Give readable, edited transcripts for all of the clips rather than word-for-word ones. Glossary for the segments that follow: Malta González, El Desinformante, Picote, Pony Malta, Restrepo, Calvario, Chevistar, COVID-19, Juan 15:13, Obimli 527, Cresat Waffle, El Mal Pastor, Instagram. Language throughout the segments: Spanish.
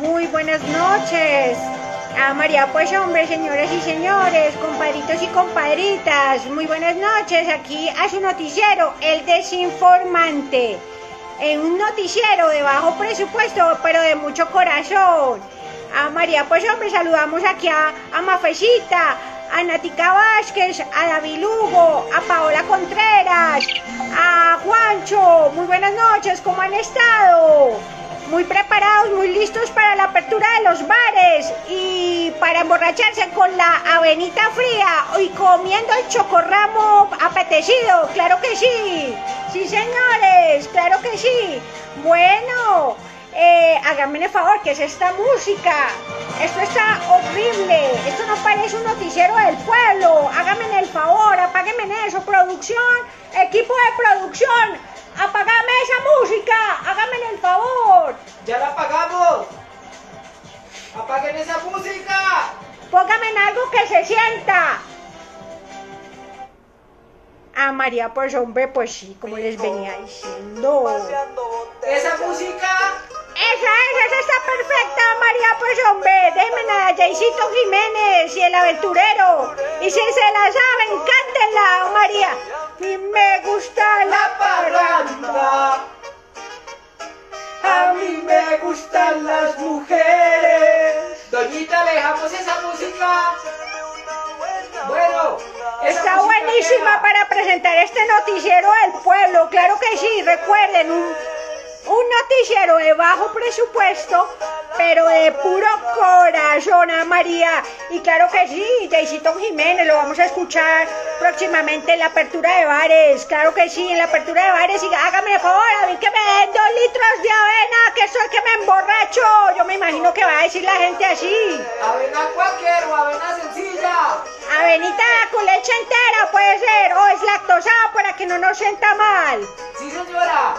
Muy buenas noches a María pues hombre, señoras y señores, compadritos y compadritas. Muy buenas noches aquí a su noticiero El Desinformante, en un noticiero de bajo presupuesto pero de mucho corazón. A María pues hombre, saludamos aquí a Mafecita, a Natica Vázquez, a David Lugo, a Paola Contreras, a Juancho. Muy buenas noches, ¿cómo han estado? Muy preparados, muy listos para la apertura de los bares y para emborracharse con la avenita fría y comiendo el chocorramo apetecido. Claro que sí, sí señores, claro que sí. Bueno, háganme el favor, ¿qué es esta música? Esto está horrible, esto no parece un noticiero del pueblo. Háganme el favor, apáguenme eso, producción, equipo de producción. ¡Apagame esa música! ¡Háganme el favor! ¡Ya la apagamos! ¡Apaguen esa música! ¡Pónganme en algo que se sienta! A María, pues hombre, pues sí, como les venía diciendo. ¡Esa música! ¡Esa está perfecta, María, pues hombre! ¡Déjenme a Jaycito Jiménez y el aventurero! ¡Y si se la saben, cántenla, María! Y me gusta la parranda, a mí me gustan las mujeres. Doñita, le dejamos esa música. Bueno, está buenísima para presentar este noticiero del pueblo, claro que sí. Recuerden, un noticiero de bajo presupuesto, pero de puro corazón, a María. Y claro que sí, Jaycito Jiménez, lo vamos a escuchar próximamente en la apertura de bares. Claro que sí, en la apertura de bares. Y hágame el favor, a mí que me den 2 litros de avena, que soy que me emborracho. Yo me imagino que va a decir la gente así. Avena cualquier o avena sencilla. Avenita con leche entera puede ser, o es lactosada para que no nos sienta mal. Sí, señora.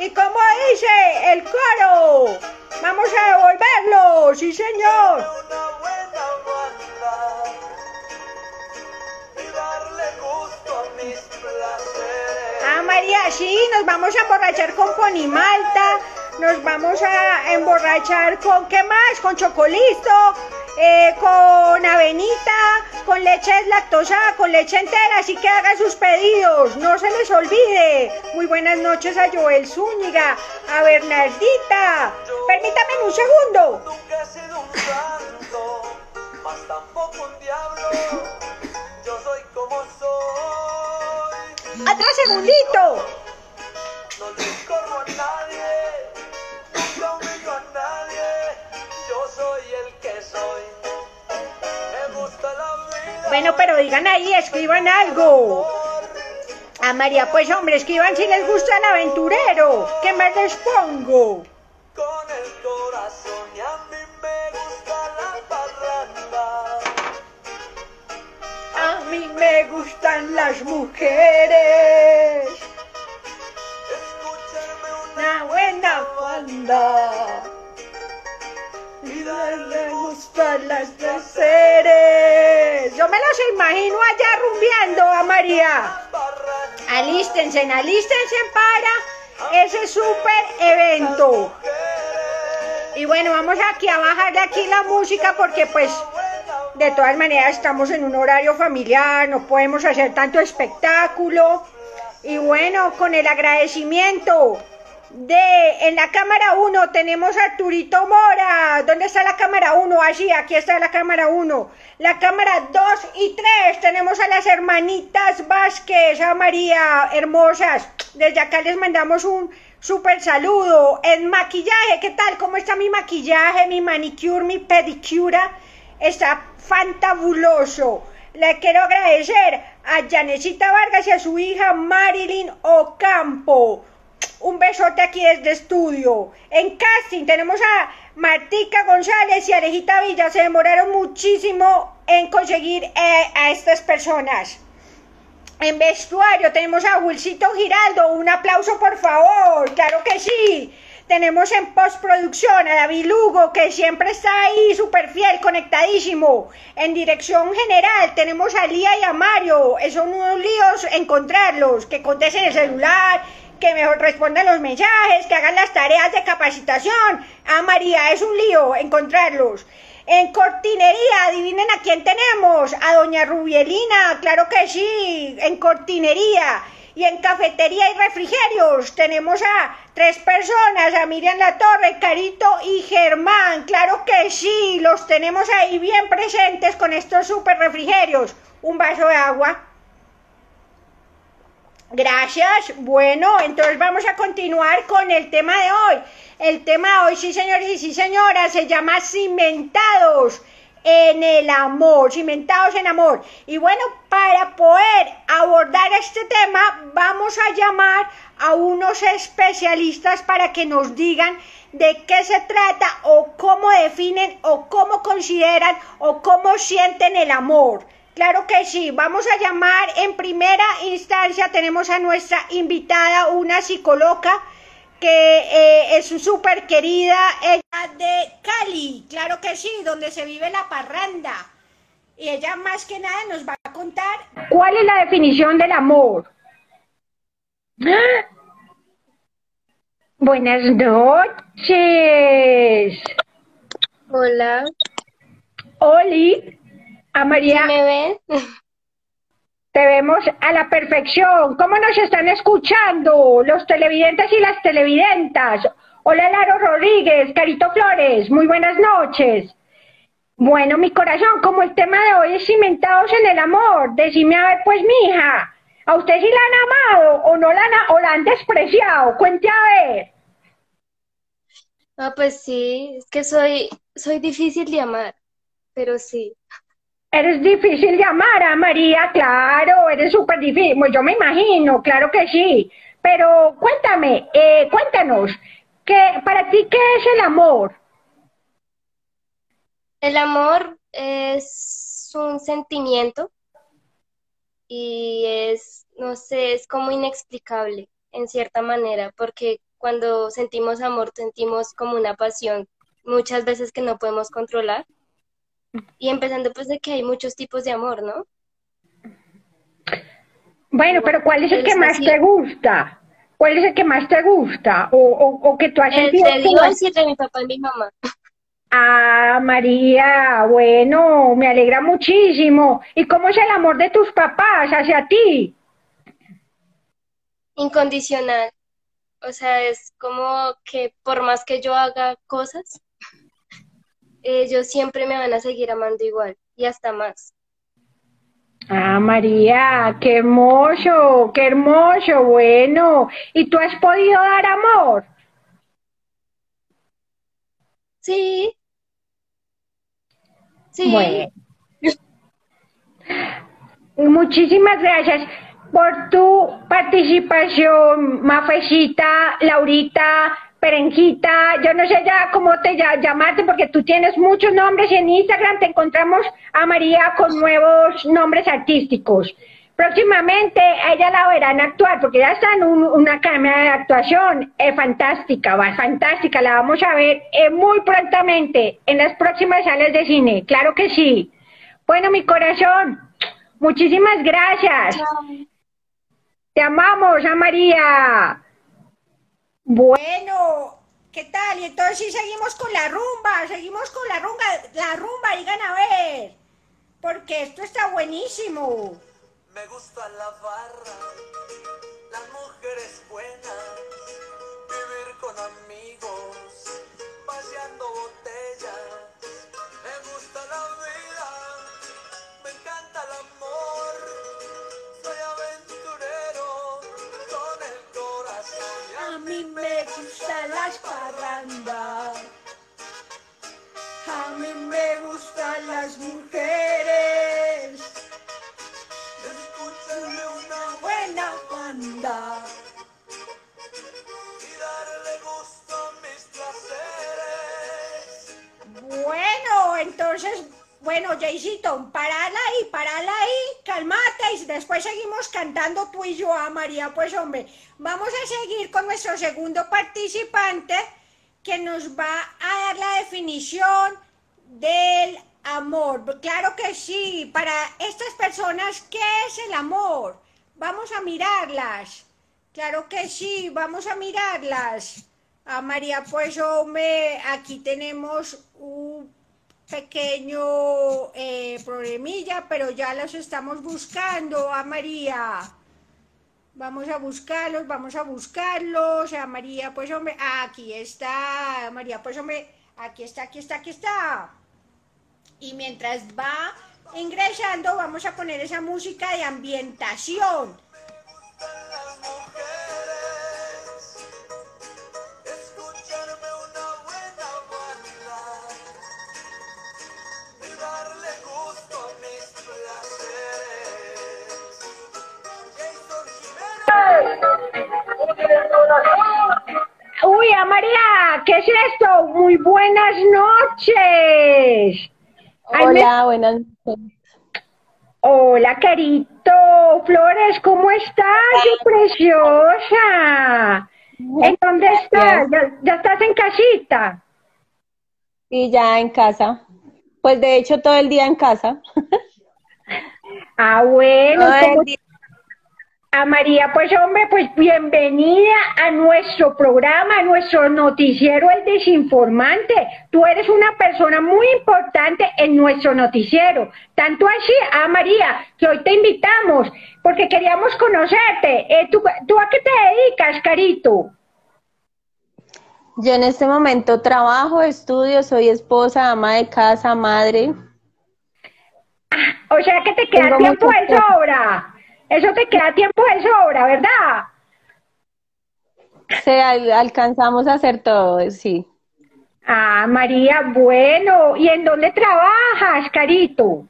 Y como dice el coro, vamos a devolverlo, sí señor. Una buena banda y darle gusto a mis placeres. Ah, María, sí, nos vamos a emborrachar con Pony Malta, nos vamos a emborrachar con, ¿qué más? Con chocolito, con avenita, con leche deslactosada, con leche entera, así que hagan sus pedidos, no se les olvide. Muy buenas noches a Joel Zúñiga, a Bernardita. Permítame un segundo. Nunca he sido un santo, mas tampoco un diablo. Yo soy como soy. Otro segundito. No le corro a nadie, nunca humillo a nadie. Yo soy el que soy. Me gusta la vida. Bueno, pero digan ahí, escriban algo. A María, pues hombre, escriban si les gusta el aventurero. ¿Qué más les pongo? Con el corazón, y a mí me gusta la parranda. A mí me gustan las mujeres. Escúchame una buena banda. Y darle gusto a las placeres. Yo me los imagino allá rumbeando, a María. Alístense, alístense para ese super evento. Y bueno, vamos aquí a bajarle aquí la música porque pues de todas maneras estamos en un horario familiar, no podemos hacer tanto espectáculo. Y bueno, con el agradecimiento de en la cámara 1 tenemos a Arturito Mora. ¿Dónde está la cámara 1? Allí, aquí está la cámara 1. La cámara 2 y 3 tenemos a las hermanitas Vázquez, a María, hermosas. Desde acá les mandamos un súper saludo. En maquillaje, ¿qué tal? ¿Cómo está mi maquillaje, mi manicure, mi pedicura? Está fantabuloso. Le quiero agradecer a Janecita Vargas y a su hija Marilyn Ocampo. Un besote aquí desde estudio. En casting tenemos a Martica González y Alejita Villa. Se demoraron muchísimo en conseguir a estas personas. En vestuario tenemos a Wilcito Giraldo. Un aplauso, por favor. Claro que sí. Tenemos en postproducción a David Lugo, que siempre está ahí, súper fiel, conectadísimo. En dirección general tenemos a Lía y a Mario. Son unos líos encontrarlos, que contesten el celular, que mejor responda los mensajes, que hagan las tareas de capacitación. Ah, María, es un lío encontrarlos. En cortinería, adivinen a quién tenemos, a doña Rubielina, claro que sí, en cortinería. Y en cafetería y refrigerios tenemos a 3 personas, a Miriam La Torre, Carito y Germán, claro que sí, los tenemos ahí bien presentes con estos super refrigerios. Un vaso de agua. Gracias. Bueno, entonces vamos a continuar con el tema de hoy. El tema de hoy, sí señores y sí señoras, se llama cimentados en el amor, cimentados en amor. Y bueno, para poder abordar este tema, vamos a llamar a unos especialistas para que nos digan de qué se trata o cómo definen o cómo consideran o cómo sienten el amor. Claro que sí, vamos a llamar en primera instancia, tenemos a nuestra invitada, una psicóloga que es súper querida, ella de Cali, claro que sí, donde se vive la parranda. Y ella más que nada nos va a contar cuál es la definición del amor. Buenas noches. Hola. Oli. A María, ¿me ven? Te vemos a la perfección. ¿Cómo nos están escuchando los televidentes y las televidentas? Hola, Laro Rodríguez, Carito Flores, muy buenas noches. Bueno, mi corazón, como el tema de hoy es cimentados en el amor, decime a ver, pues, mija, ¿a usted sí la han amado o no o la han despreciado? Cuente a ver. Ah, pues sí, es que soy difícil de amar, pero sí. Eres difícil de amar, ¿ah, María? Claro, eres súper difícil. Pues yo me imagino, claro que sí. Pero cuéntame, cuéntanos, ¿para ti qué es el amor? El amor es un sentimiento y es, no sé, es como inexplicable en cierta manera, porque cuando sentimos amor sentimos como una pasión muchas veces que no podemos controlar. Y empezando pues de que hay muchos tipos de amor, ¿no? Bueno, pero ¿cuál es el que más te gusta? ¿Cuál es el que más te gusta? ¿O que tú has sentido? El de Dios y de mi papá y mi mamá. Ah, María, bueno, me alegra muchísimo. ¿Y cómo es el amor de tus papás hacia ti? Incondicional. O sea, es como que por más que yo haga cosas, ellos siempre me van a seguir amando igual, y hasta más. Ah, María, qué hermoso, qué hermoso, bueno. ¿Y tú has podido dar amor? Sí. Sí. Bueno. Muchísimas gracias por tu participación, Mafecita, Laurita, Perenjita, yo no sé ya cómo te llamarte porque tú tienes muchos nombres y en Instagram te encontramos a María con nuevos nombres artísticos. Próximamente a ella la verán actuar porque ya está en una academia de actuación fantástica, fantástica, la vamos a ver muy prontamente en las próximas salas de cine, claro que sí. Bueno, mi corazón, muchísimas gracias. Chao. Te amamos, a María. Bueno, ¿qué tal? Y entonces sí seguimos con la rumba, digan a ver, porque esto está buenísimo. Me gusta la barra, las mujeres buenas, vivir con amigos, paseando botellas, me gusta la vida, me encanta el amor, soy aventurero con el corazón. A mí me gustan las parrandas, a mí me gustan las mujeres, escúchale una buena banda y darle gusto a mis placeres. Bueno, entonces, bueno, Jaycito, parala ahí, calmate y después seguimos cantando tú y yo, a María, pues hombre. Vamos a seguir con nuestro segundo participante que nos va a dar la definición del amor. Claro que sí, para estas personas, ¿qué es el amor? Vamos a mirarlas. Claro que sí, vamos a mirarlas. A María, pues hombre, aquí tenemos un pequeño problemilla, pero ya los estamos buscando, a María. Vamos a buscarlos, a María, pues hombre, aquí está, María, pues hombre, aquí está. Y mientras va ingresando, vamos a poner esa música de ambientación. Uy, María, ¿qué es esto? Muy buenas noches. Hola, buenas noches. Hola, Carito Flores, ¿cómo estás? ¡Qué preciosa! ¿En dónde estás? ¿Ya estás en casita? Sí, ya en casa. Pues de hecho todo el día en casa. Ah, bueno. A María, pues hombre, pues bienvenida a nuestro programa, a nuestro noticiero El Desinformante. Tú eres una persona muy importante en nuestro noticiero. Tanto así, a María, que hoy te invitamos porque queríamos conocerte. ¿Tú a qué te dedicas, Carito? Yo en este momento trabajo, estudio, soy esposa, ama de casa, madre. Ah, o sea que te queda tiempo de sobra. Eso te queda tiempo de sobra, ¿verdad? Sí, alcanzamos a hacer todo, sí. Ah, María, bueno. ¿Y en dónde trabajas, Carito?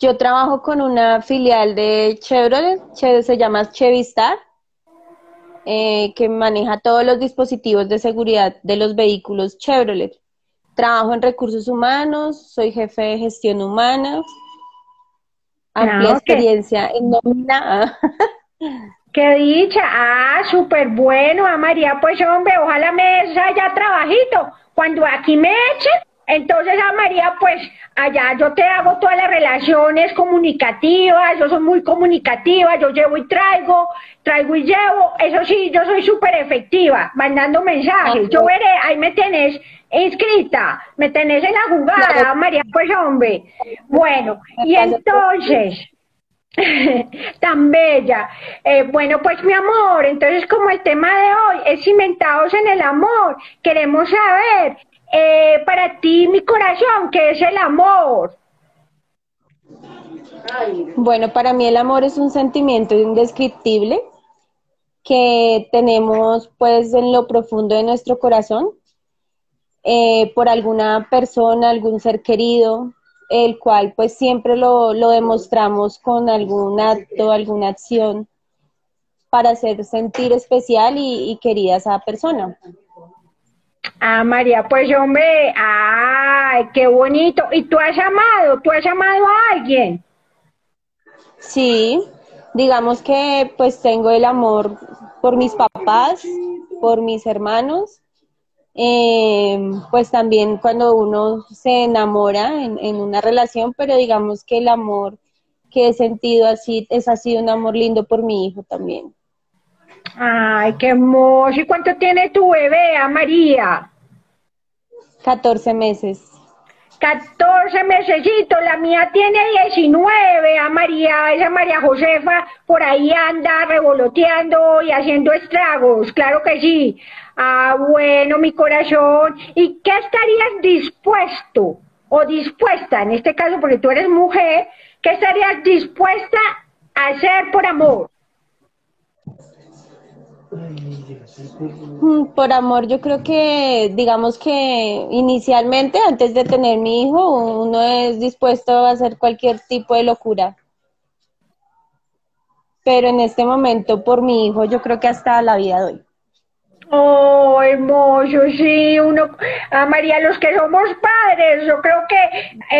Yo trabajo con una filial de Chevrolet, se llama Chevistar, que maneja todos los dispositivos de seguridad de los vehículos Chevrolet. Trabajo en recursos humanos, soy jefe de gestión humana. Amplia experiencia en nómina. ¡Qué dicha! ¡Ah, súper bueno! A María, pues hombre, ojalá me des allá trabajito. Cuando aquí me echen, entonces a María, pues allá yo te hago todas las relaciones comunicativas, yo soy muy comunicativa, yo llevo y traigo y llevo. Eso sí, yo soy súper efectiva, mandando mensajes. Ajá. Yo veré, ahí me tenés inscrita, me tenés en la jugada, claro. María, pues hombre. Bueno, y entonces, tan bella. Bueno, pues mi amor, entonces como el tema de hoy es cimentados en el amor, queremos saber, para ti, mi corazón, ¿qué es el amor? Bueno, para mí el amor es un sentimiento indescriptible que tenemos pues en lo profundo de nuestro corazón. Por alguna persona, algún ser querido, el cual pues siempre lo demostramos con algún acto, alguna acción para hacer sentir especial y querida a esa persona. Ah, María, pues hombre, ¡ay, qué bonito! ¿Y tú has amado a alguien? Sí, digamos que pues tengo el amor por mis papás, por mis hermanos. Pues también cuando uno se enamora en una relación, pero digamos que el amor que he sentido así ha sido un amor lindo por mi hijo también. Ay, qué hermoso. ¿Y cuánto tiene tu bebé, María? 14 meses. 14 mesecitos, la mía tiene 19, a María, esa María Josefa por ahí anda revoloteando y haciendo estragos, claro que sí. Ah, bueno, mi corazón, ¿y qué estarías dispuesto o dispuesta, en este caso porque tú eres mujer, qué estarías dispuesta a hacer por amor? Por amor, yo creo que, digamos que inicialmente, antes de tener mi hijo, uno es dispuesto a hacer cualquier tipo de locura. Pero en este momento, por mi hijo, yo creo que hasta la vida doy. Oh, hermoso, sí, uno, a María, los que somos padres, yo creo que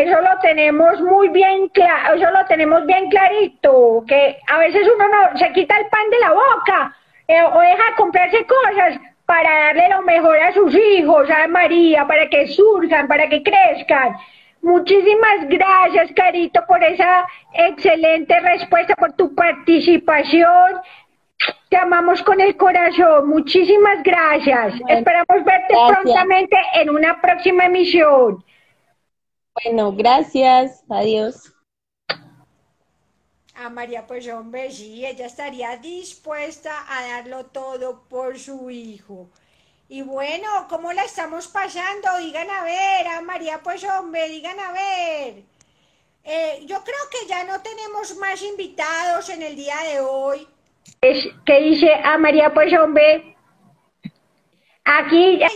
eso lo tenemos muy bien claro, eso lo tenemos bien clarito, que a veces uno no se quita el pan de la boca. O deja comprarse cosas para darle lo mejor a sus hijos, a María, para que surjan, para que crezcan. Muchísimas gracias, Carito, por esa excelente respuesta, por tu participación Te amamos con el corazón. Muchísimas gracias. Bueno, esperamos verte prontamente en una próxima emisión. Bueno, gracias. Adiós. A María, pues hombre, sí, ella estaría dispuesta a darlo todo por su hijo. Y bueno, ¿cómo la estamos pasando? Digan a ver, a María, pues hombre, digan a ver. Yo creo que ya no tenemos más invitados en el día de hoy. ¿Qué dice a María, pues hombre? Aquí ya...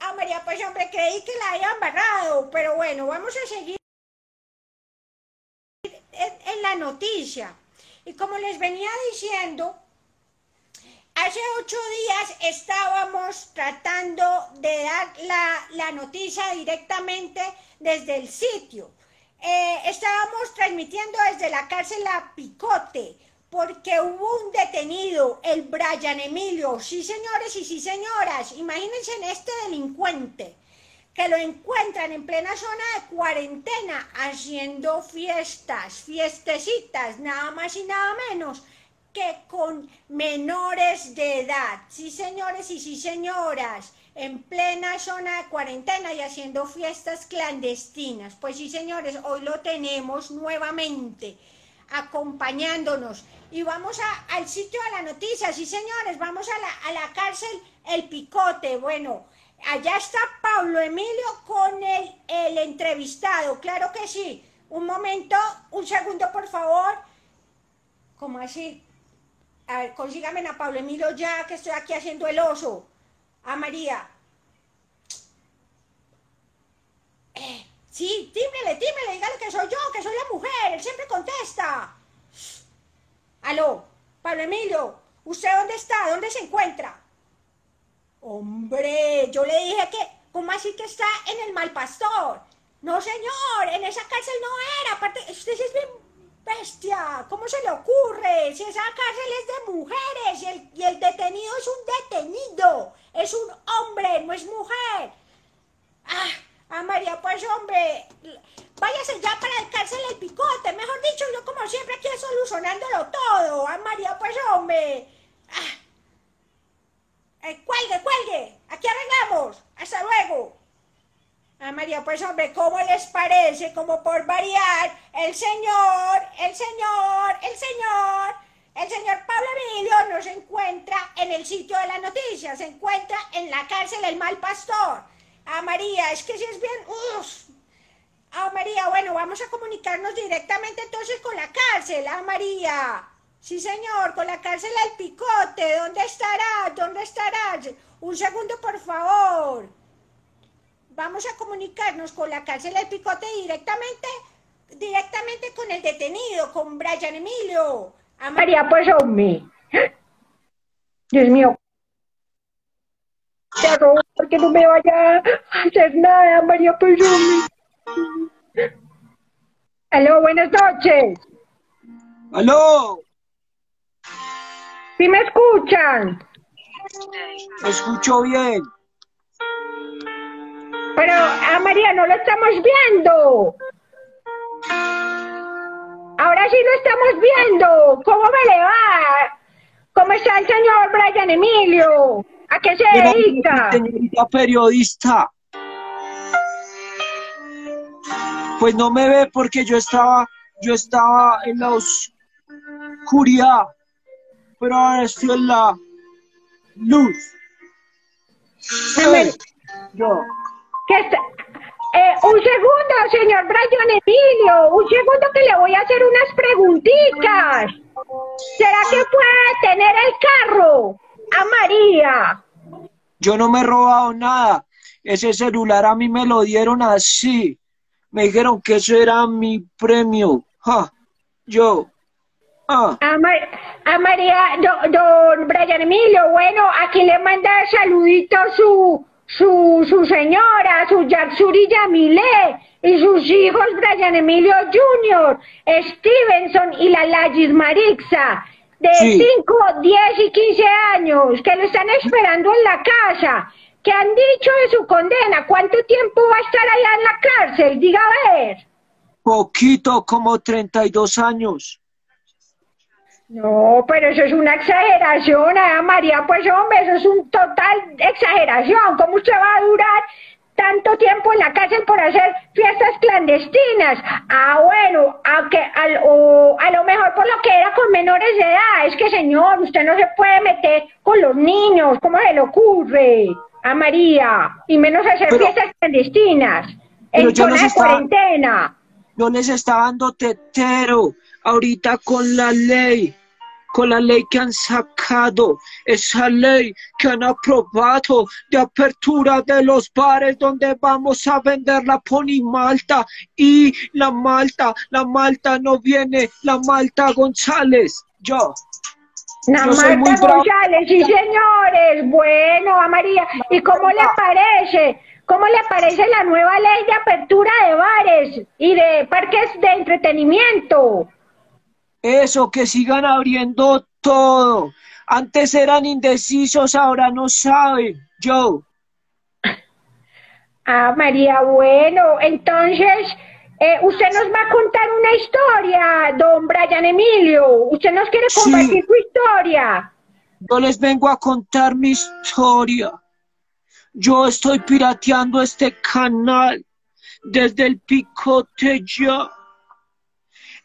A María, pues hombre, creí que la había embarrado, pero bueno, vamos a seguir en la noticia. Y como les venía diciendo, hace 8 días estábamos tratando de dar la noticia directamente desde el sitio. Estábamos transmitiendo desde la cárcel a Picote, porque hubo un detenido, el Brian Emilio. Sí, señores y sí, señoras, imagínense en este delincuente, que lo encuentran en plena zona de cuarentena haciendo fiestas, fiestecitas, nada más y nada menos que con menores de edad. Sí, señores y sí, señoras, en plena zona de cuarentena y haciendo fiestas clandestinas. Pues sí, señores, hoy lo tenemos nuevamente acompañándonos. Y vamos al sitio de la noticia. Sí, señores, vamos a la cárcel El Picote. Bueno, allá está Pablo Emilio con el entrevistado. Claro que sí. Un momento, un segundo, por favor. ¿Cómo así? A ver, consíganme a Pablo Emilio ya, que estoy aquí haciendo el oso. A María. Sí, tímele, dígale que soy yo, que soy la mujer, él siempre contesta. Aló, Pablo Emilio, ¿usted dónde está? ¿Dónde se encuentra? Hombre, yo le dije que, ¿cómo así que está en el Mal Pastor? No, señor, en esa cárcel no era, aparte, usted es bien bestia, ¿cómo se le ocurre? Si esa cárcel es de mujeres y el detenido es un detenido, es un hombre, no es mujer. Ah, a María, pues hombre, váyase ya para la cárcel El Picote, mejor dicho, yo como siempre aquí solucionándolo todo. A María, pues hombre. Ah. Cuelgue, aquí arreglamos, hasta luego. Ah, María, pues hombre, ¿cómo les parece? Como por variar, el señor Pablo Emilio no se encuentra en el sitio de la noticia, se encuentra en la cárcel El Mal Pastor. Ah, María, es que si es bien... Ah, María, bueno, vamos a comunicarnos directamente entonces con la cárcel. Ah, María... Sí, señor, con la cárcel El Picote, ¿dónde estará? ¿Dónde estará? Un segundo, por favor. Vamos a comunicarnos con la cárcel El Picote directamente con el detenido, con Brian Emilio. A María, pues, hombre. Dios mío. Te robo porque no me vaya a hacer nada, María, pues, hombre. Aló, buenas noches. Aló. ¿Sí me escuchan? Escucho bien. Pero, a María, no lo estamos viendo. Ahora sí lo estamos viendo. ¿Cómo me le va? ¿Cómo está el señor Brian Emilio? ¿A qué se dedica? Señorita periodista. Pues no me ve porque yo estaba en la oscuridad. Pero ahora estoy en la luz. Un segundo, señor Brian Emilio, un segundo que le voy a hacer unas preguntitas. ¿Será que puede tener el carro a María? Yo no me he robado nada. Ese celular a mí me lo dieron así. Me dijeron que eso era mi premio. Ja, yo... A María, don Brian Emilio, bueno, aquí le manda saludito su señora, su Yatsuri Yamile, y sus hijos Brian Emilio Jr., Stevenson y la Lagis Marixa, de 5, 10 y 15 años, que lo están esperando en la casa. ¿Qué han dicho de su condena? ¿Cuánto tiempo va a estar allá en la cárcel? Diga a ver. Poquito, como 32 años. No, pero eso es una exageración, Ana María, pues hombre, eso es un total exageración. ¿Cómo usted va a durar tanto tiempo en la cárcel por hacer fiestas clandestinas? Ah, bueno, a lo mejor por lo que era con menores de edad. Es que, señor, usted no se puede meter con los niños, ¿cómo se le ocurre a María? Y menos hacer fiestas clandestinas en zona de cuarentena. No les está dando tetero ahorita con la ley que han sacado, esa ley que han aprobado de apertura de los bares donde vamos a vender la Pony Malta y la Malta no viene, la Malta González, La Malta González, sí señores, bueno, a María, ¿y cómo le parece? ¿Cómo le parece la nueva ley de apertura de bares y de parques de entretenimiento? Eso, que sigan abriendo todo. Antes eran indecisos, ahora no saben, Ah, María, bueno, entonces, usted nos va a contar una historia, don Brian Emilio. Usted nos quiere compartir su historia. Yo les vengo a contar mi historia. Yo estoy pirateando este canal desde el Picote ya.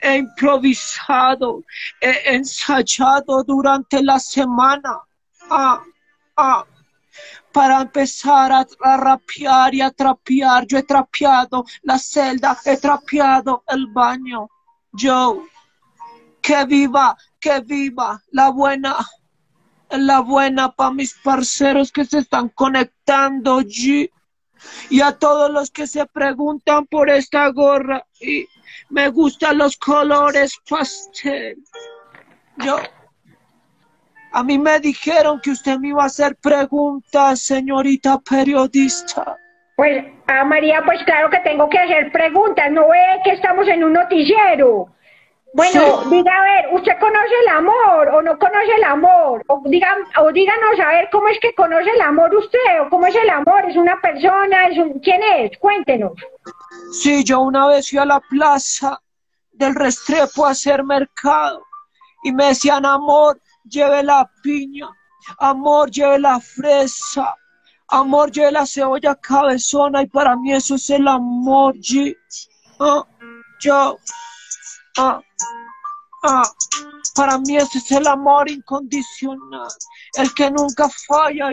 He improvisado, he ensayado durante la semana para empezar a rapear y a trapear. Yo he trapeado la celda, he trapeado el baño. Yo, que viva la buena para mis parceros que se están conectando y a todos los que se preguntan por esta gorra y me gustan los colores pastel. A mí me dijeron que usted me iba a hacer preguntas, señorita periodista. Pues, ah, María, pues claro que tengo que hacer preguntas. No ve que estamos en un noticiero. Bueno, diga a ver, ¿usted conoce el amor o no conoce el amor? O, díganos a ver, ¿cómo es que conoce el amor usted? ¿O cómo es el amor? ¿Es una persona? ¿Es un... ¿Quién es? Cuéntenos. Sí, yo una vez fui a la plaza del Restrepo a hacer mercado y me decían, amor, lleve la piña, amor, lleve la fresa, amor, lleve la cebolla cabezona y para mí eso es el amor, para mí ese es el amor incondicional, el que nunca falla.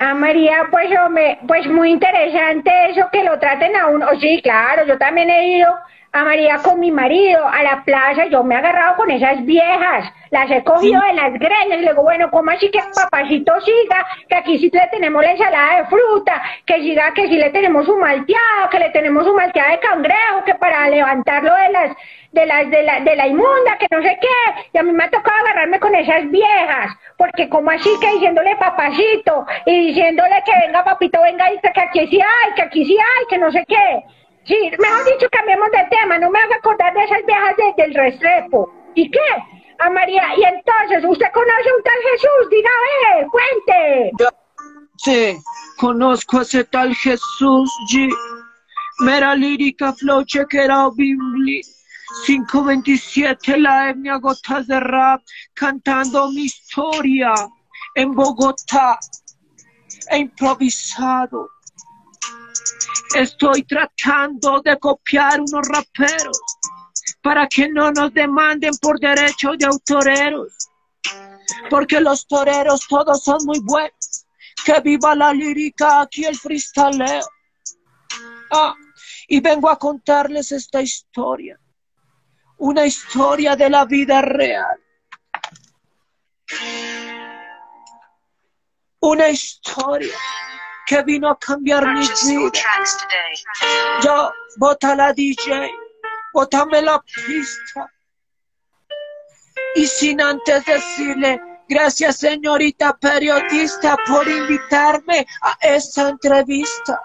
Ah, María, pues hombre, pues muy interesante eso que lo traten a uno. Sí, claro, yo también he ido a María con mi marido a la plaza, yo me he agarrado con esas viejas, las he cogido de las greñas, le digo, bueno, ¿cómo así que papacito siga? Que aquí sí le tenemos la ensalada de fruta, que siga que sí le tenemos un malteado, que le tenemos un malteado de cangrejo, que para levantarlo de la inmunda, que no sé qué, y a mí me ha tocado agarrarme con esas viejas, porque ¿cómo así que diciéndole papacito, y diciéndole que venga papito, venga, y que aquí sí hay, que aquí sí hay, que no sé qué? Sí, mejor dicho, cambiemos de tema, no me haga acordar de esas viejas del Restrepo. ¿Y qué? A María, y entonces, ¿usted conoce a un tal Jesús? Diga, a ver, cuente. Sí, conozco a ese tal Jesús, Mera lírica, flow, chequera, Obimli 527, la etnia, gotas de rap, cantando mi historia en Bogotá. He improvisado. Estoy tratando de copiar unos raperos para que no nos demanden por derechos de autoreros, porque los toreros todos son muy buenos. Que viva la lírica, aquí el freestyleo. Y vengo a contarles esta historia, una historia de la vida real, una historia que vino a cambiar mi vida. Yo, bota la DJ, bótame la pista. Y sin antes decirle, gracias señorita periodista por invitarme a esta entrevista.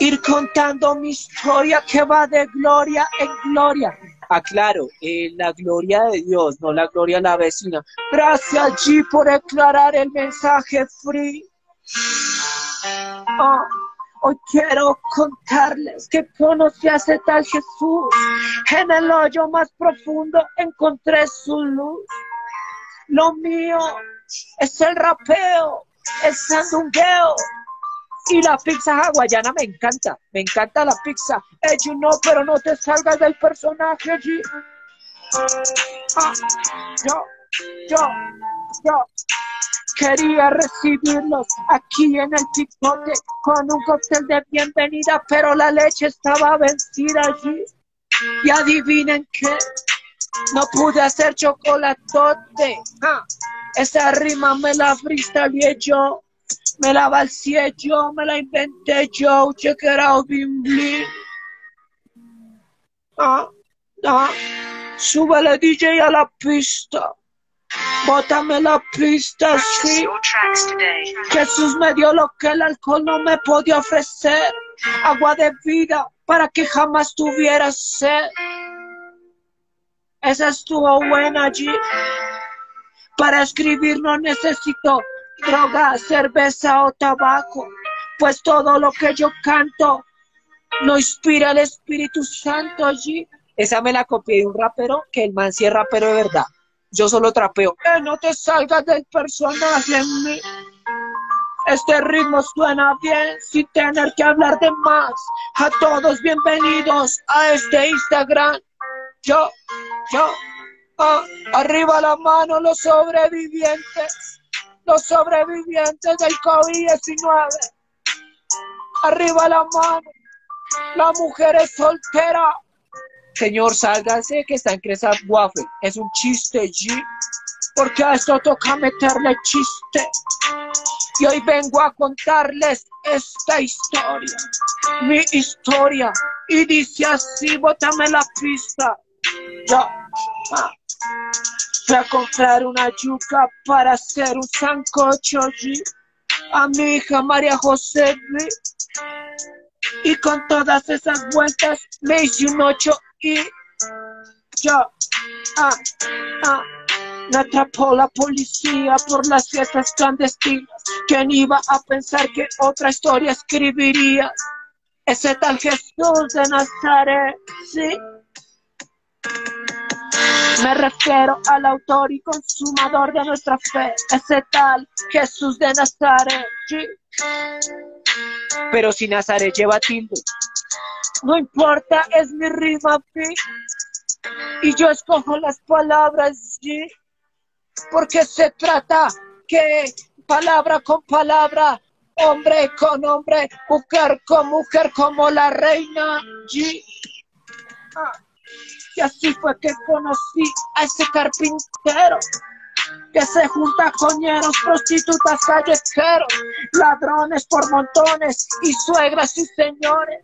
Ir contando mi historia que va de gloria en gloria. Aclaro, la gloria de Dios, no la gloria de la vecina. Gracias, G, por aclarar el mensaje free. Hoy quiero contarles que conocí a ese tal Jesús. En el hoyo más profundo encontré su luz. Lo mío es el rapeo, el sandungueo y la pizza hawaiana. Me encanta la pizza. You know, pero no te salgas del personaje allí. Yo quería recibirlos aquí en el Picote con un cóctel de bienvenida, pero la leche estaba vencida allí. Y adivinen qué, no pude hacer chocolatote. Esa rima me la freestyleé yo, me la valsié yo, me la inventé yo. Check it out, Obimli. Súbele DJ a la pista, bótame la pista, sí. Jesús me dio lo que el alcohol no me podía ofrecer, agua de vida para que jamás tuviera sed. Esa estuvo buena allí. Para escribir no necesito droga, cerveza o tabaco, pues todo lo que yo canto lo inspira el Espíritu Santo allí. Esa me la copié de un rapero, que el man sí es rapero de verdad. Yo solo trapeo. No te salgas del personaje en mí. Este ritmo suena bien, sin tener que hablar de más. A todos bienvenidos a este Instagram. Arriba la mano los sobrevivientes del COVID-19. Arriba la mano, la mujer es soltera. Señor, sálgase que está en Cresat Waffle. Es un chiste, G. Porque a esto toca meterle chiste. Y hoy vengo a contarles esta historia. Mi historia. Y dice así, bótame la pista. Fui a comprar una yuca para hacer un sancocho, G. A mi hija María José, G. Y con todas esas vueltas me hice un 8. Y yo, me atrapó la policía por las fiestas clandestinas. ¿Quién iba a pensar que otra historia escribiría? Ese tal Jesús de Nazaret, sí. Me refiero al autor y consumador de nuestra fe. Ese tal Jesús de Nazaret, sí. Pero si Nazaret lleva tilde. No importa, es mi rima, ¿sí? Y yo escojo las palabras, ¿sí? Porque se trata que palabra con palabra, hombre con hombre, mujer con mujer, como la reina, ¿sí? Y así fue que conocí a ese carpintero que se junta coñeros, prostitutas, callejeros, ladrones por montones y suegras y señores.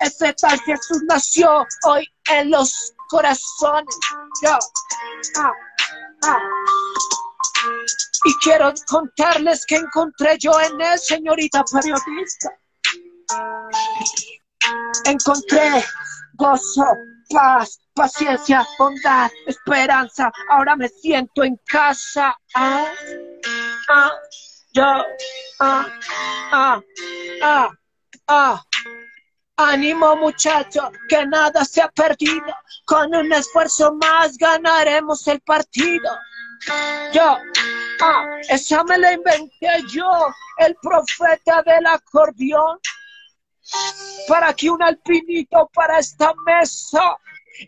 Ese tal Jesús nació hoy en los corazones. Y quiero contarles que encontré yo en él, señorita periodista. Encontré gozo, paz, paciencia, bondad, esperanza. Ahora me siento en casa. Ánimo muchacho, que nada se ha perdido. Con un esfuerzo más ganaremos el partido. Esa me la inventé yo, el profeta del acordeón. Para que un alpinito para esta mesa,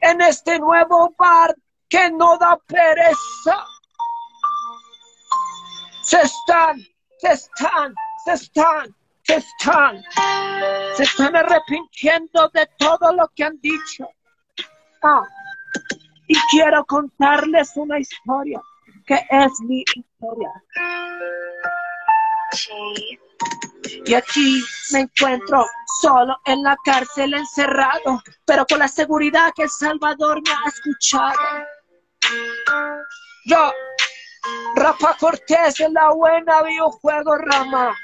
en este nuevo bar que no da pereza. Se están arrepintiendo de todo lo que han dicho. Y quiero contarles una historia, que es mi historia. Y aquí me encuentro solo en la cárcel encerrado, pero con la seguridad que el Salvador me ha escuchado. Yo, Rafa Cortés, en la buena videojuego rama.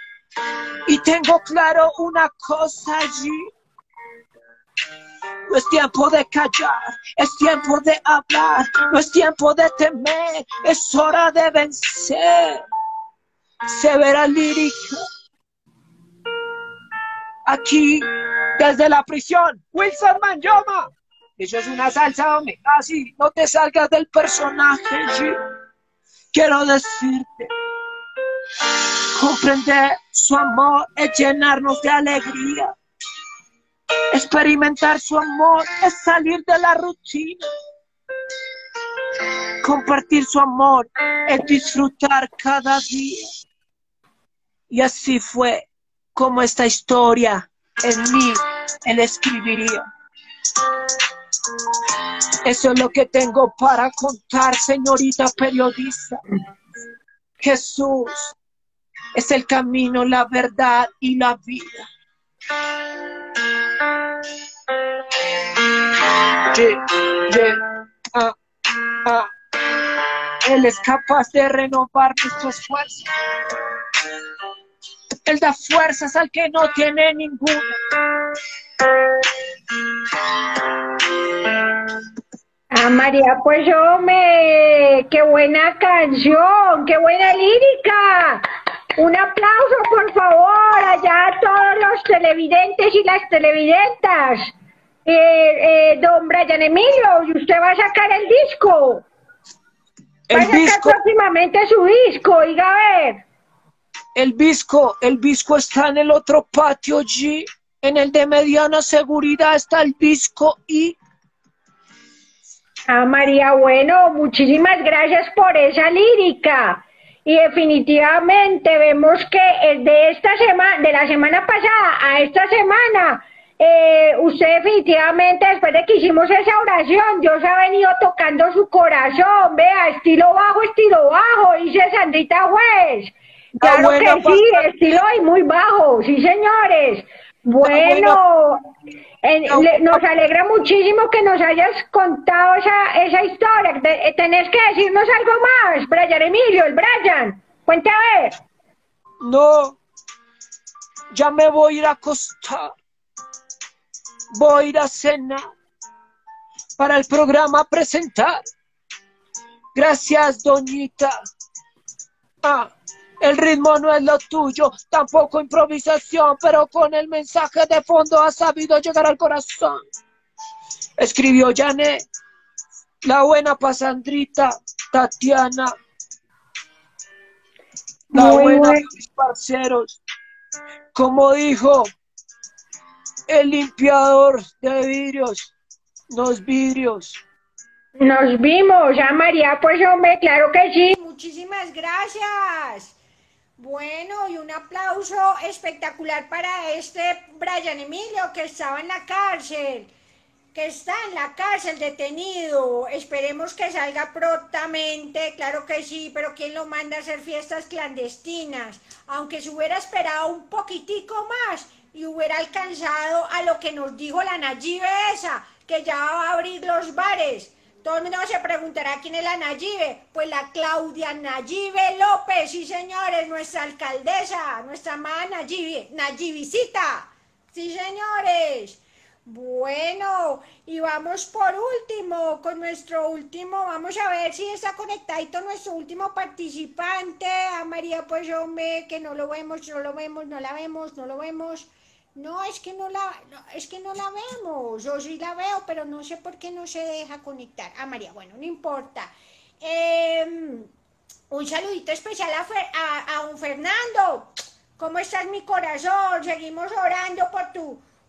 Y tengo claro una cosa allí. No es tiempo de callar, es tiempo de hablar, no es tiempo de temer, es hora de vencer. Se verá lírica. aquí desde la prisión. Wilson Manyoma. Eso es una salsa, hombre. Así, no te salgas del personaje, G. Quiero decirte, comprender su amor es llenarnos de alegría. Experimentar su amor es salir de la rutina. Compartir su amor es disfrutar cada día. Y así fue como esta historia en mí él escribiría. Eso es lo que tengo para contar, señorita periodista. Jesús es el camino, la verdad y la vida. Yeah, yeah, Él es capaz de renovar nuestro esfuerzo. Él da fuerzas al que no tiene ninguna. Ah, María, pues yo me... ¡Qué buena canción! ¡Qué buena lírica! Un aplauso, por favor, allá a todos los televidentes y las televidentas. Don Brian Emilio, y usted va a sacar el disco. Va a sacar próximamente su disco, diga a ver. El disco está en el otro patio, G. En el de mediana seguridad está el disco y... Ah, María, bueno, muchísimas gracias por esa lírica. Y definitivamente vemos que de esta semana, de la semana pasada a esta semana... usted definitivamente, después de que hicimos esa oración, Dios ha venido tocando su corazón. Vea, estilo bajo, dice Sandrita Juez. Claro que sí, estilo y muy bajo, sí señores. Bueno, nos alegra muchísimo que nos hayas contado esa historia. Tenés que decirnos algo más, Brian Emilio, el Brian, cuéntame. No, ya me voy a ir a acostar. Voy a ir a cenar para el programa a presentar. Gracias, doñita. Ah, el ritmo no es lo tuyo, tampoco improvisación, pero con el mensaje de fondo has sabido llegar al corazón. Escribió Janet, la buena pasandrita, Tatiana, la buena de mis parceros, como dijo el limpiador de vidrios, los vidrios. Nos vimos, ya María, pues hombre, claro que sí. Muchísimas gracias. Bueno, y un aplauso espectacular para este Brian Emilio que estaba en la cárcel, que está en la cárcel detenido. Esperemos que salga prontamente, claro que sí, pero ¿quién lo manda a hacer fiestas clandestinas? Aunque se hubiera esperado un poquitico más, y hubiera alcanzado a lo que nos dijo la Nayibe esa, que ya va a abrir los bares. Todo el mundo se preguntará quién es la Nayibe. Pues la Claudia Nayibe López, sí señores, nuestra alcaldesa, nuestra amada Nayibe, Nayibicita, sí señores. Bueno, y vamos por último, con nuestro último, vamos a ver si está conectadito nuestro último participante, a María, pues hombre, que no la vemos. No, es que no la vemos, yo sí la veo, pero no sé por qué no se deja conectar. Ah, María, bueno, no importa. Un saludito especial a don Fernando. ¿Cómo estás, mi corazón? Seguimos orando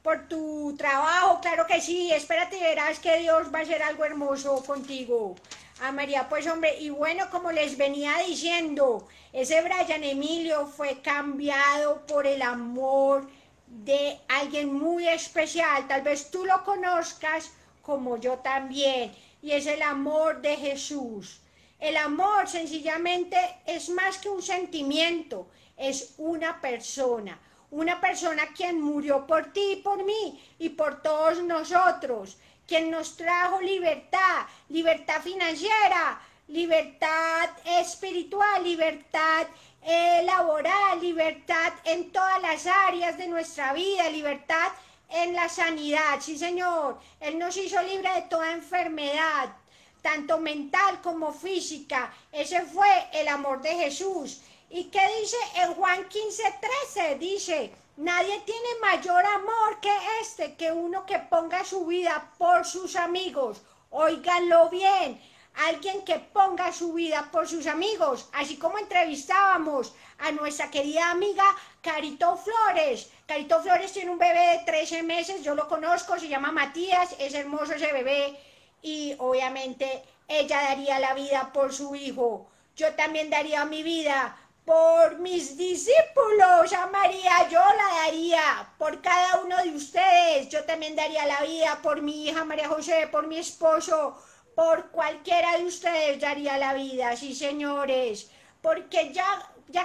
por tu trabajo, claro que sí. Espérate y verás que Dios va a hacer algo hermoso contigo. A María, pues hombre, y bueno, como les venía diciendo, ese Brian Emilio fue cambiado por el amor de alguien muy especial. Tal vez tú lo conozcas como yo también, y es el amor de Jesús. El amor sencillamente es más que un sentimiento, es una persona. Una persona quien murió por ti y por mí y por todos nosotros, quien nos trajo libertad, libertad financiera, libertad espiritual, libertad laboral, libertad en todas las áreas de nuestra vida, libertad en la sanidad, sí señor. Él nos hizo libre de toda enfermedad, tanto mental como física. Ese fue el amor de Jesús. ¿Y qué dice en Juan 15:13? Dice, Nadie tiene mayor amor que este, que uno que ponga su vida por sus amigos. Óiganlo bien, alguien que ponga su vida por sus amigos. Así como entrevistábamos a nuestra querida amiga Carito Flores. Carito Flores tiene un bebé de 13 meses, yo lo conozco, se llama Matías, es hermoso ese bebé. Y obviamente ella daría la vida por su hijo. Yo también daría mi vida por mis discípulos, a María yo la daría, por cada uno de ustedes, yo también daría la vida por mi hija María José, por mi esposo, por cualquiera de ustedes daría la vida, sí señores, porque ya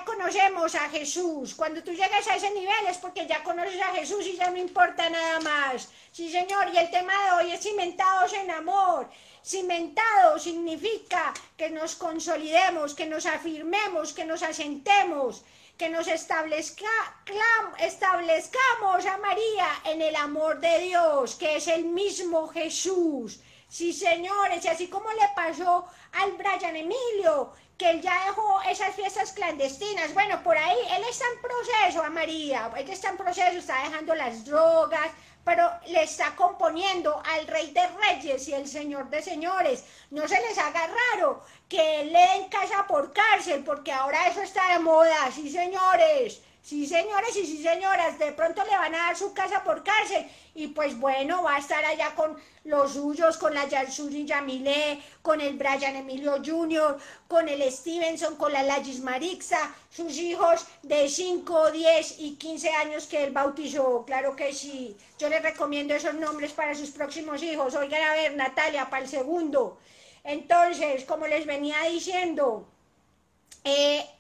conocemos a Jesús, cuando tú llegas a ese nivel es porque ya conoces a Jesús y ya no importa nada más, sí señor, y el tema de hoy es cimentados en amor. Cimentado significa que nos consolidemos, que nos afirmemos, que nos asentemos, que nos establezcamos a María en el amor de Dios, que es el mismo Jesús. Sí, señores, y así como le pasó al Brian Emilio, que él ya dejó esas fiestas clandestinas. Bueno, por ahí, él está en proceso, a María, él está en proceso, está dejando las drogas, pero le está componiendo al Rey de Reyes y el Señor de Señores. No se les haga raro que le den casa por cárcel, porque ahora eso está de moda, sí señores, sí señores y sí señoras, de pronto le van a dar su casa por cárcel, y pues bueno, va a estar allá con los suyos, con la Yarsuri Yamilé, con el Brian Emilio Jr., con el Stevenson, con la Lagis Marixa, sus hijos de 5, 10 y 15 años que él bautizó, claro que sí, yo les recomiendo esos nombres para sus próximos hijos. Oigan a ver, Natalia, para el segundo. Entonces, como les venía diciendo,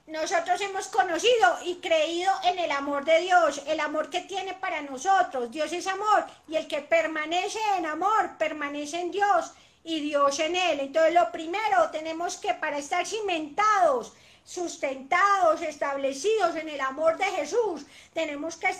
nosotros hemos conocido y creído en el amor de Dios, el amor que tiene para nosotros. Dios es amor, y el que permanece en amor, permanece en Dios y Dios en él. Entonces lo primero tenemos que, para estar cimentados, sustentados, establecidos en el amor de Jesús, tenemos que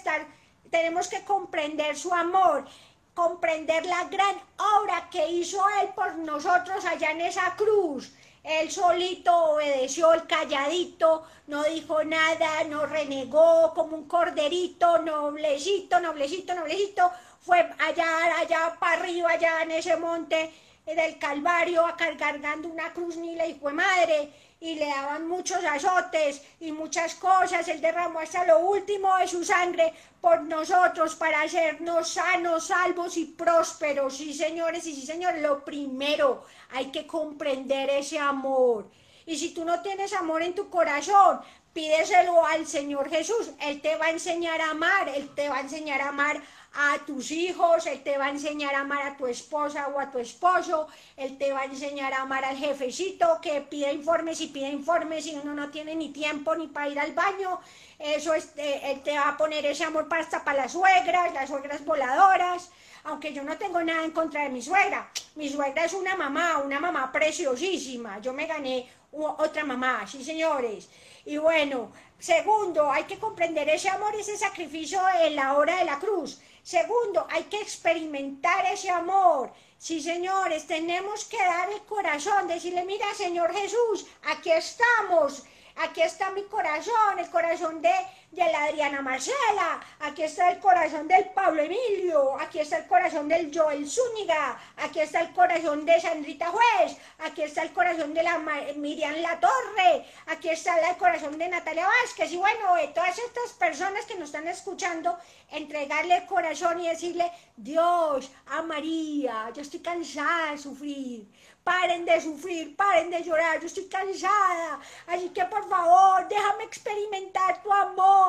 comprender su amor, comprender la gran obra que hizo él por nosotros allá en esa cruz. Él solito obedeció, el calladito, no dijo nada, no renegó, como un corderito, noblecito, noblecito, noblecito, fue allá para arriba, allá en ese monte del Calvario, cargando una cruz, ni la hijo de madre, y le daban muchos azotes y muchas cosas. Él derramó hasta lo último de su sangre por nosotros, para hacernos sanos, salvos y prósperos. Sí señores y sí señores, lo primero hay que comprender ese amor, y si tú no tienes amor en tu corazón, pídeselo al Señor Jesús. Él te va a enseñar a amar, Él te va a enseñar a amar a tus hijos, Él te va a enseñar a amar a tu esposa o a tu esposo, Él te va a enseñar a amar al jefecito que pide informes y uno no tiene ni tiempo ni para ir al baño. Eso es, Él te va a poner ese amor hasta para las suegras voladoras, aunque yo no tengo nada en contra de mi suegra. Mi suegra es una mamá preciosísima, yo me gané otra mamá, sí señores. Y bueno, segundo, hay que comprender ese amor y ese sacrificio en la hora de la cruz. Segundo, hay que experimentar ese amor. Sí, señores, tenemos que dar el corazón, decirle, mira, Señor Jesús, aquí estamos, aquí está mi corazón, el corazón de la Adriana Marcela, aquí está el corazón del Pablo Emilio, aquí está el corazón del Joel Zúñiga, aquí está el corazón de Sandrita Juez, aquí está el corazón de la Miriam Latorre, aquí está el corazón de Natalia Vázquez, y bueno, de todas estas personas que nos están escuchando, entregarle el corazón y decirle, Dios, a María, yo estoy cansada de sufrir, paren de sufrir, paren de llorar, yo estoy cansada, así que por favor, déjame experimentar tu amor.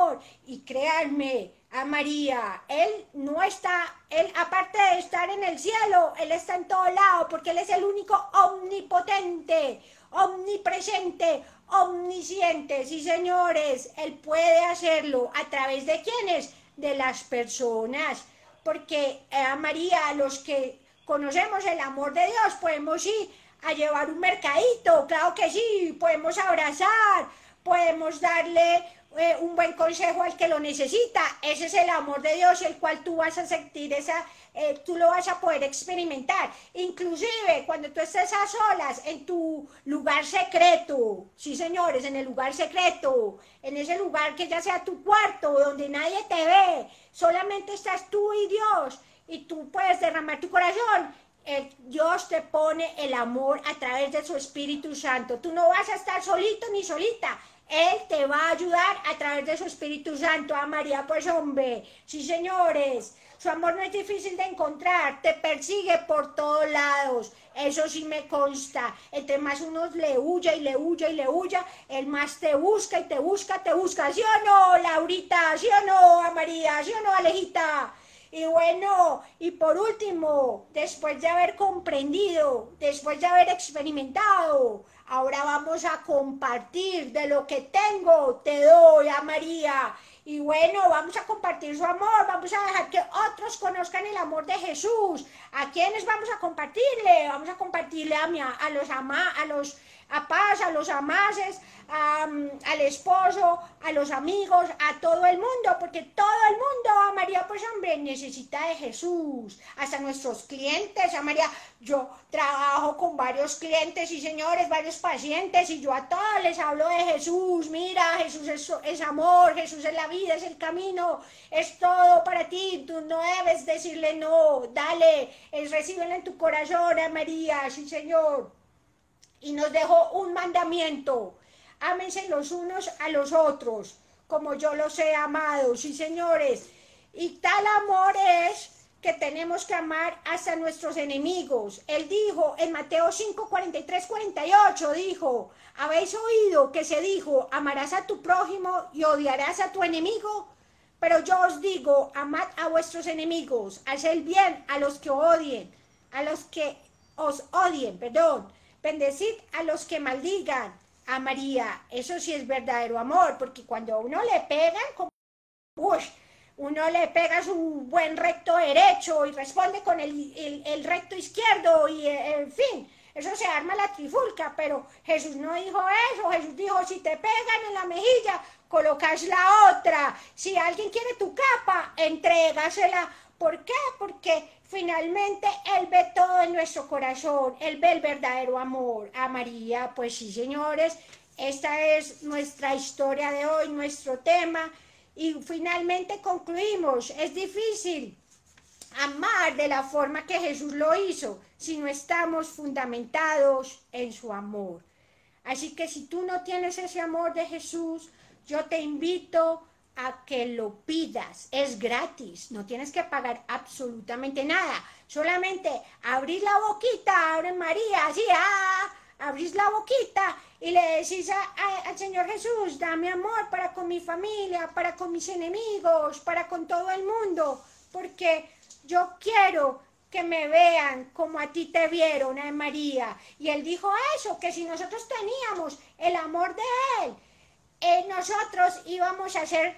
Y créanme, a María, él no está, él aparte de estar en el cielo, él está en todo lado, porque él es el único omnipotente, omnipresente, omnisciente, sí señores, él puede hacerlo. ¿A través de quiénes? De las personas, porque a María, los que conocemos el amor de Dios, podemos ir a llevar un mercadito, claro que sí, podemos abrazar, podemos darle un buen consejo al que lo necesita. Ese es el amor de Dios, el cual tú vas a sentir, tú lo vas a poder experimentar. Inclusive cuando tú estés a solas en tu lugar secreto, sí señores, en el lugar secreto, en ese lugar que ya sea tu cuarto, donde nadie te ve, solamente estás tú y Dios, y tú puedes derramar tu corazón. Dios te pone el amor a través de su Espíritu Santo. Tú no vas a estar solito ni solita. Él te va a ayudar a través de su Espíritu Santo. Ah, María, pues hombre, sí señores, su amor no es difícil de encontrar, te persigue por todos lados, eso sí me consta. Entre más uno le huye y le huye y le huya, él más te busca y te busca, te busca. ¿Sí o no, Laurita? ¿Sí o no, ah, María? ¿Sí o no, Alejita? Y bueno, y por último, después de haber comprendido, después de haber experimentado, ahora vamos a compartir de lo que tengo, te doy, a María. Y bueno, vamos a compartir su amor, vamos a dejar que otros conozcan el amor de Jesús. ¿A quiénes vamos a compartirle? Vamos a compartirle a los papás, a los amases, al esposo, a los amigos, a todo el mundo, porque todo el mundo, a María, pues hombre, necesita de Jesús, hasta nuestros clientes, a María. Yo trabajo con varios clientes, y señores, varios pacientes, y yo a todos les hablo de Jesús. Mira, Jesús es amor, Jesús es la vida, es el camino, es todo para ti, tú no debes decirle no, dale, recíbelo en tu corazón, a María, sí señor. Y nos dejó un mandamiento: ámense los unos a los otros, como yo los he amado, sí señores. Y tal amor es que tenemos que amar hasta nuestros enemigos. Él dijo en Mateo 5:43-48, dijo: habéis oído que se dijo, amarás a tu prójimo y odiarás a tu enemigo, pero yo os digo, amad a vuestros enemigos, haced el bien a los que os odien, bendecid a los que maldigan. A María, eso sí es verdadero amor, porque cuando uno le pega, uno le pega su buen recto derecho y responde con el recto izquierdo, y en fin, eso se arma la trifulca. Pero Jesús no dijo eso. Jesús dijo: si te pegan en la mejilla, colocas la otra. Si alguien quiere tu capa, entrégasela. ¿Por qué? Porque finalmente Él ve todo en nuestro corazón, Él ve el verdadero amor. A María, pues sí señores, esta es nuestra historia de hoy, nuestro tema, y finalmente concluimos: es difícil amar de la forma que Jesús lo hizo, si no estamos fundamentados en su amor. Así que si tú no tienes ese amor de Jesús, yo te invito a que lo pidas. Es gratis, no tienes que pagar absolutamente nada, solamente abrir la boquita, abre María, así, abrís la boquita y le decís al Señor Jesús: dame amor para con mi familia, para con mis enemigos, para con todo el mundo, porque yo quiero que me vean como a ti te vieron, a María. Y Él dijo eso, que si nosotros teníamos el amor de Él, nosotros íbamos a ser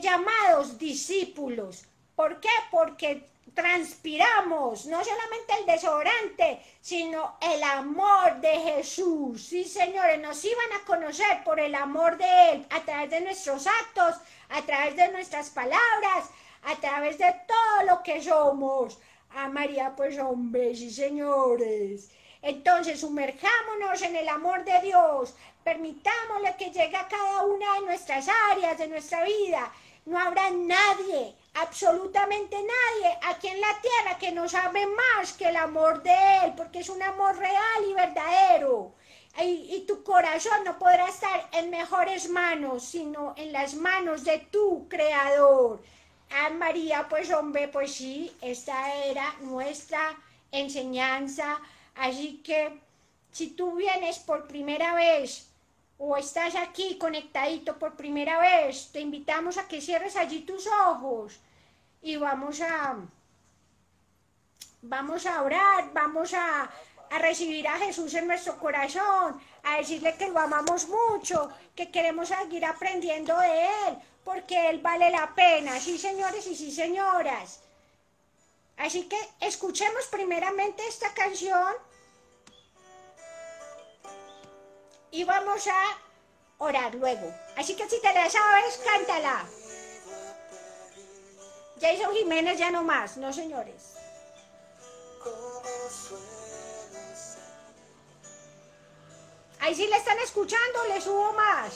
llamados discípulos. ¿Por qué? Porque transpiramos no solamente el desodorante, sino el amor de Jesús. Sí, señores, nos iban a conocer por el amor de Él, a través de nuestros actos, a través de nuestras palabras, a través de todo lo que somos. Ah, María, pues hombres y señores. Entonces, sumerjámonos en el amor de Dios, permitámosle que llegue a cada una de nuestras áreas, de nuestra vida. No habrá nadie, absolutamente nadie, aquí en la tierra que nos ame más que el amor de Él, porque es un amor real y verdadero. Y tu corazón no podrá estar en mejores manos, sino en las manos de tu Creador. Ah, María, pues hombre, pues sí, esta era nuestra enseñanza. Así que si tú vienes por primera vez o estás aquí conectadito por primera vez, te invitamos a que cierres allí tus ojos y vamos a orar, vamos a recibir a Jesús en nuestro corazón, a decirle que lo amamos mucho, que queremos seguir aprendiendo de Él, porque Él vale la pena, sí señores y sí señoras. Así que escuchemos primeramente esta canción y vamos a orar luego. Así que si te la sabes, cántala. Jason Jiménez ya no más, no señores. Ahí sí le están escuchando, le subo más.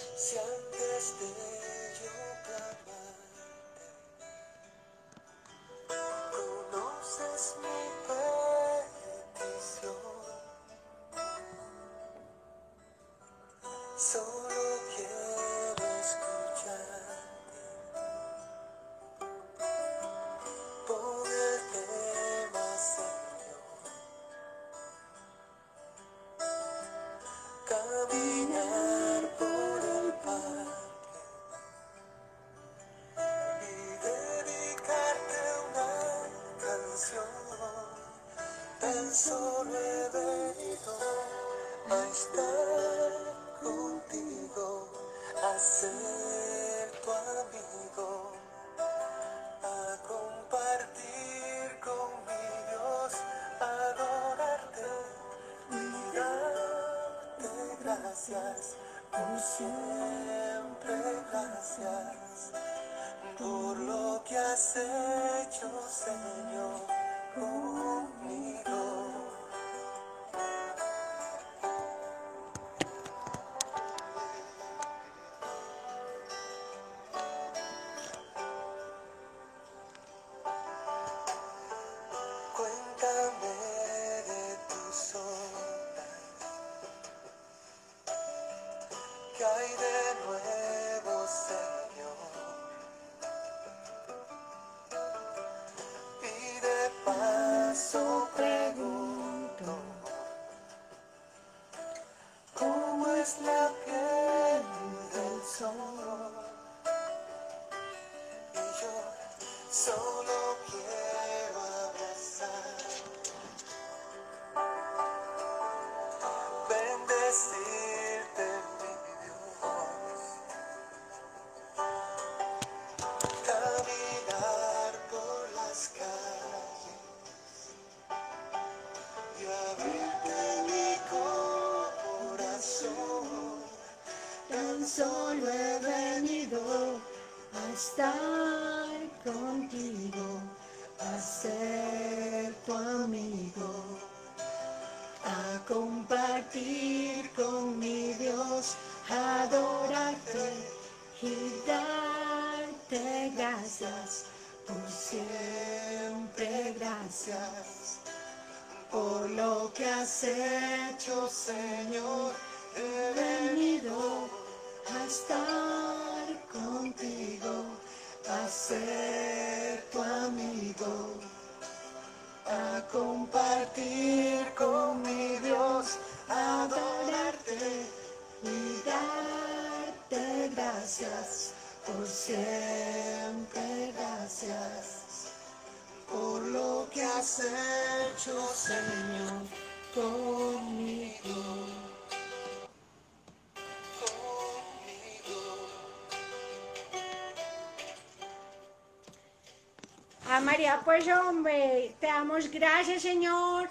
María, pues hombre, te damos gracias, Señor,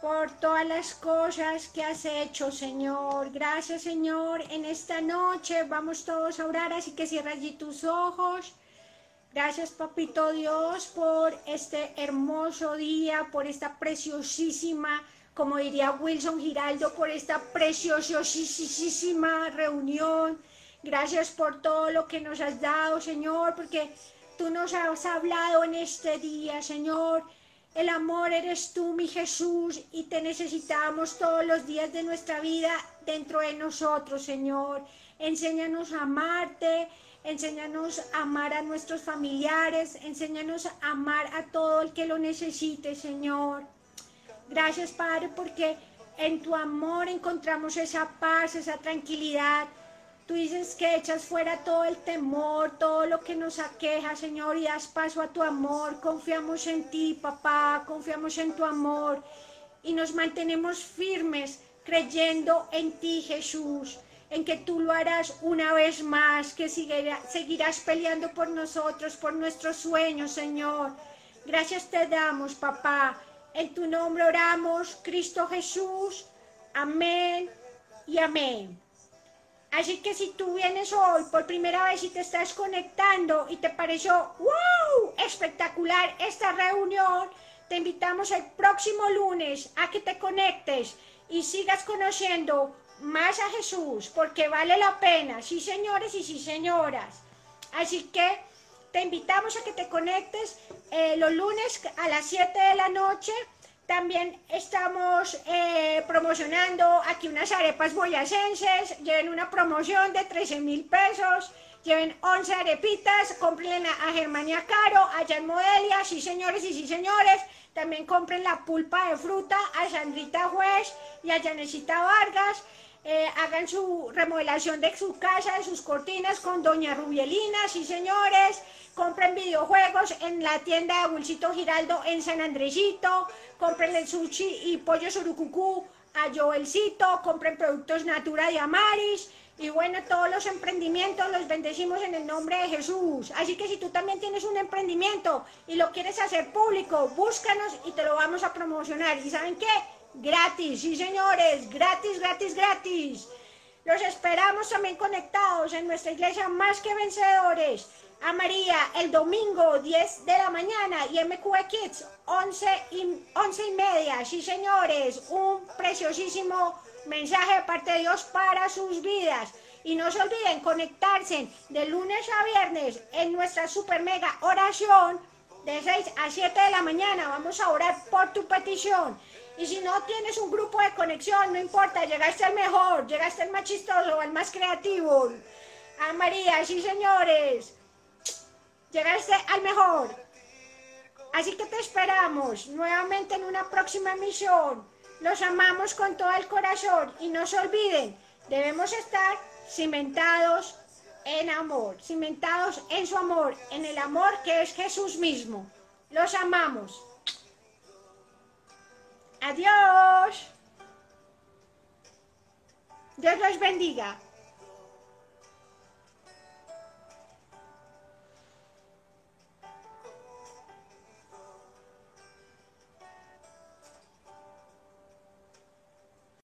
por todas las cosas que has hecho, Señor. Gracias, Señor. En esta noche vamos todos a orar, así que cierra allí tus ojos. Gracias, papito Dios, por este hermoso día, por esta preciosísima, como diría Wilson Giraldo, por esta preciosísima reunión. Gracias por todo lo que nos has dado, Señor, porque tú nos has hablado en este día, Señor. El amor eres tú, mi Jesús, y te necesitamos todos los días de nuestra vida dentro de nosotros, Señor. Enséñanos a amarte, enséñanos a amar a nuestros familiares, enséñanos a amar a todo el que lo necesite, Señor. Gracias, Padre, porque en tu amor encontramos esa paz, esa tranquilidad. Tú dices que echas fuera todo el temor, todo lo que nos aqueja, Señor, y das paso a tu amor. Confiamos en ti, papá, confiamos en tu amor y nos mantenemos firmes creyendo en ti, Jesús, en que tú lo harás una vez más, que seguirás peleando por nosotros, por nuestros sueños, Señor. Gracias te damos, papá. En tu nombre oramos, Cristo Jesús. Amén y amén. Así que si tú vienes hoy por primera vez y te estás conectando y te pareció ¡wow! espectacular esta reunión, te invitamos el próximo lunes a que te conectes y sigas conociendo más a Jesús, porque vale la pena, sí señores y sí señoras. Así que te invitamos a que te conectes los lunes a las 7 de la noche. También estamos promocionando aquí unas arepas boyacenses. Lleven una promoción de 13,000 pesos. Lleven 11 arepitas. Compren a Germania Caro, allá en Modelia. Sí, señores y sí, señores. También compren la pulpa de fruta a Sandrita Juez y a Janecita Vargas. Hagan su remodelación de su casa, de sus cortinas con Doña Rubielina. Sí, señores. Compren videojuegos en la tienda de Abulcito Giraldo en San Andresito. Compren el sushi y pollo surucucú a Joelcito. Compren productos Natura de Amaris. Y bueno, todos los emprendimientos los bendecimos en el nombre de Jesús. Así que si tú también tienes un emprendimiento y lo quieres hacer público, búscanos y te lo vamos a promocionar. ¿Y saben qué? Gratis, sí señores, gratis, gratis, gratis. Los esperamos también conectados en nuestra iglesia Más que Vencedores. A María el domingo 10 de la mañana y MQE Kids 11 y media. Sí señores, un preciosísimo mensaje de parte de Dios para sus vidas. Y no se olviden conectarse de lunes a viernes en nuestra super mega oración de 6 a 7 de la mañana. Vamos a orar por tu petición. Y si no tienes un grupo de conexión, no importa, llegaste al mejor, llegaste al más chistoso, al más creativo. A María, sí señores, llegaste al mejor. Así que te esperamos nuevamente en una próxima emisión. Los amamos con todo el corazón y no se olviden, debemos estar cimentados en amor, cimentados en su amor, en el amor que es Jesús mismo. Los amamos. Adiós. Dios los bendiga.